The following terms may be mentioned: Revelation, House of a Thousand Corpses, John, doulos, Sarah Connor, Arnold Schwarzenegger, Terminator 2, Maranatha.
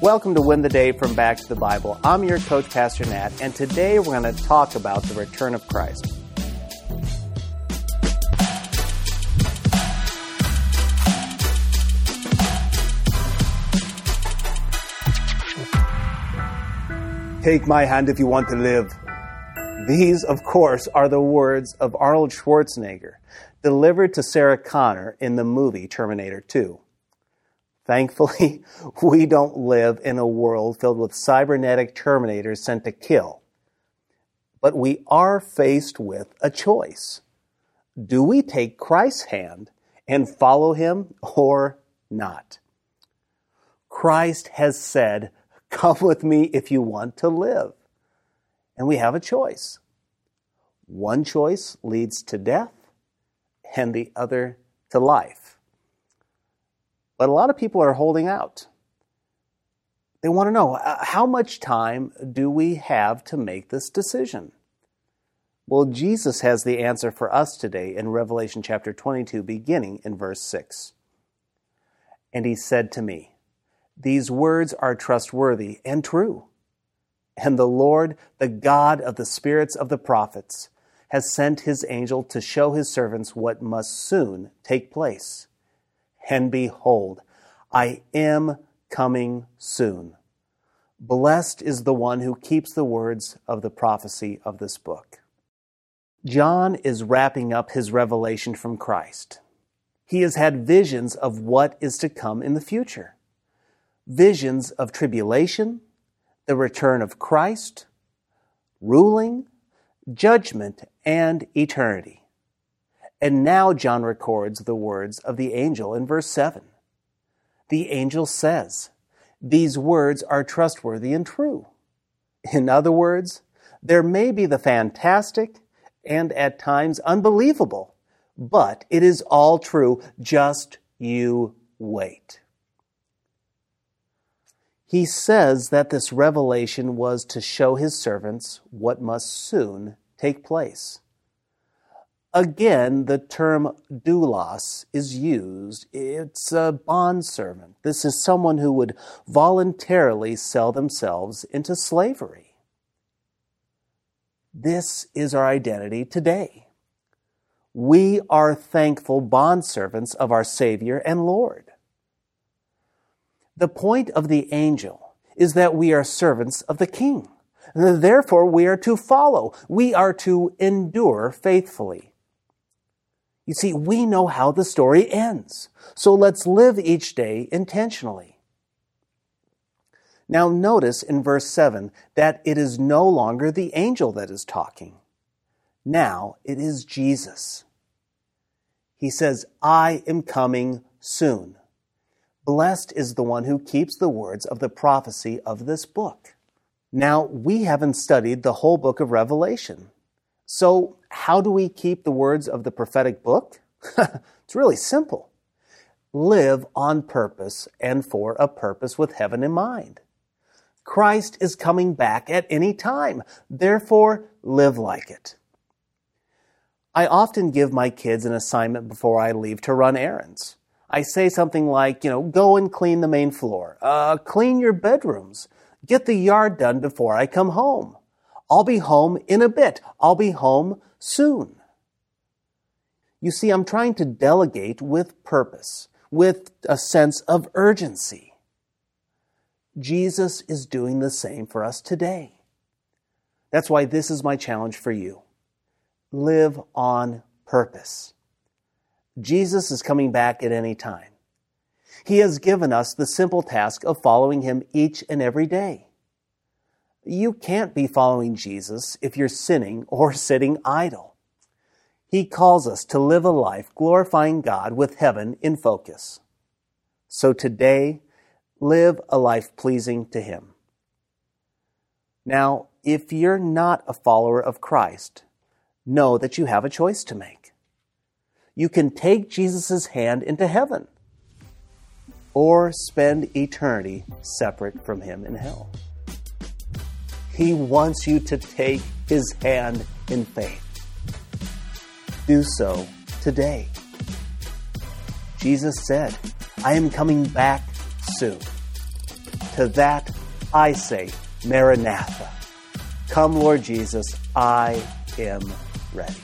Welcome to Win the Day from Back to the Bible. I'm your coach, Pastor Nat, and today we're going to talk about the return of Christ. Take my hand if you want to live. These, of course, are the words of Arnold Schwarzenegger, delivered to Sarah Connor in the movie Terminator 2. Thankfully, we don't live in a world filled with cybernetic Terminators sent to kill. But we are faced with a choice. Do we take Christ's hand and follow him or not? Christ has said, "Come with me if you want to live." And we have a choice. One choice leads to death and the other to life. But a lot of people are holding out. They want to know, how much time do we have to make this decision? Well, Jesus has the answer for us today in Revelation chapter 22, beginning in verse 6. And he said to me, "These words are trustworthy and true. And the Lord, the God of the spirits of the prophets, has sent his angel to show his servants what must soon take place. And behold, I am coming soon. Blessed is the one who keeps the words of the prophecy of this book." John is wrapping up his revelation from Christ. He has had visions of what is to come in the future. Visions of tribulation, the return of Christ, ruling, judgment, and eternity. And now John records the words of the angel in verse 7. The angel says, "These words are trustworthy and true." In other words, there may be the fantastic and at times unbelievable, but it is all true. Just you wait. He says that this revelation was to show his servants what must soon take place. Again, the term doulos is used. It's a bondservant. This is someone who would voluntarily sell themselves into slavery. This is our identity today. We are thankful bondservants of our Savior and Lord. The point of the angel is that we are servants of the King. Therefore, we are to follow. We are to endure faithfully. You see, we know how the story ends. So let's live each day intentionally. Now notice in verse 7 that it is no longer the angel that is talking. Now it is Jesus. He says, "I am coming soon. Blessed is the one who keeps the words of the prophecy of this book." Now, we haven't studied the whole book of Revelation. So, how do we keep the words of the prophetic book? It's really simple. Live on purpose and for a purpose with heaven in mind. Christ is coming back at any time. Therefore, live like it. I often give my kids an assignment before I leave to run errands. I say something like, go and clean the main floor, clean your bedrooms, get the yard done before I come home. I'll be home in a bit. I'll be home soon. You see, I'm trying to delegate with purpose, with a sense of urgency. Jesus is doing the same for us today. That's why this is my challenge for you. Live on purpose. Jesus is coming back at any time. He has given us the simple task of following him each and every day. You can't be following Jesus if you're sinning or sitting idle. He calls us to live a life glorifying God with heaven in focus. So today, live a life pleasing to him. Now, if you're not a follower of Christ, know that you have a choice to make. You can take Jesus' hand into heaven or spend eternity separate from him in hell. He wants you to take his hand in faith. Do so today. Jesus said, "I am coming back soon." To that I say, Maranatha. Come, Lord Jesus, I am ready.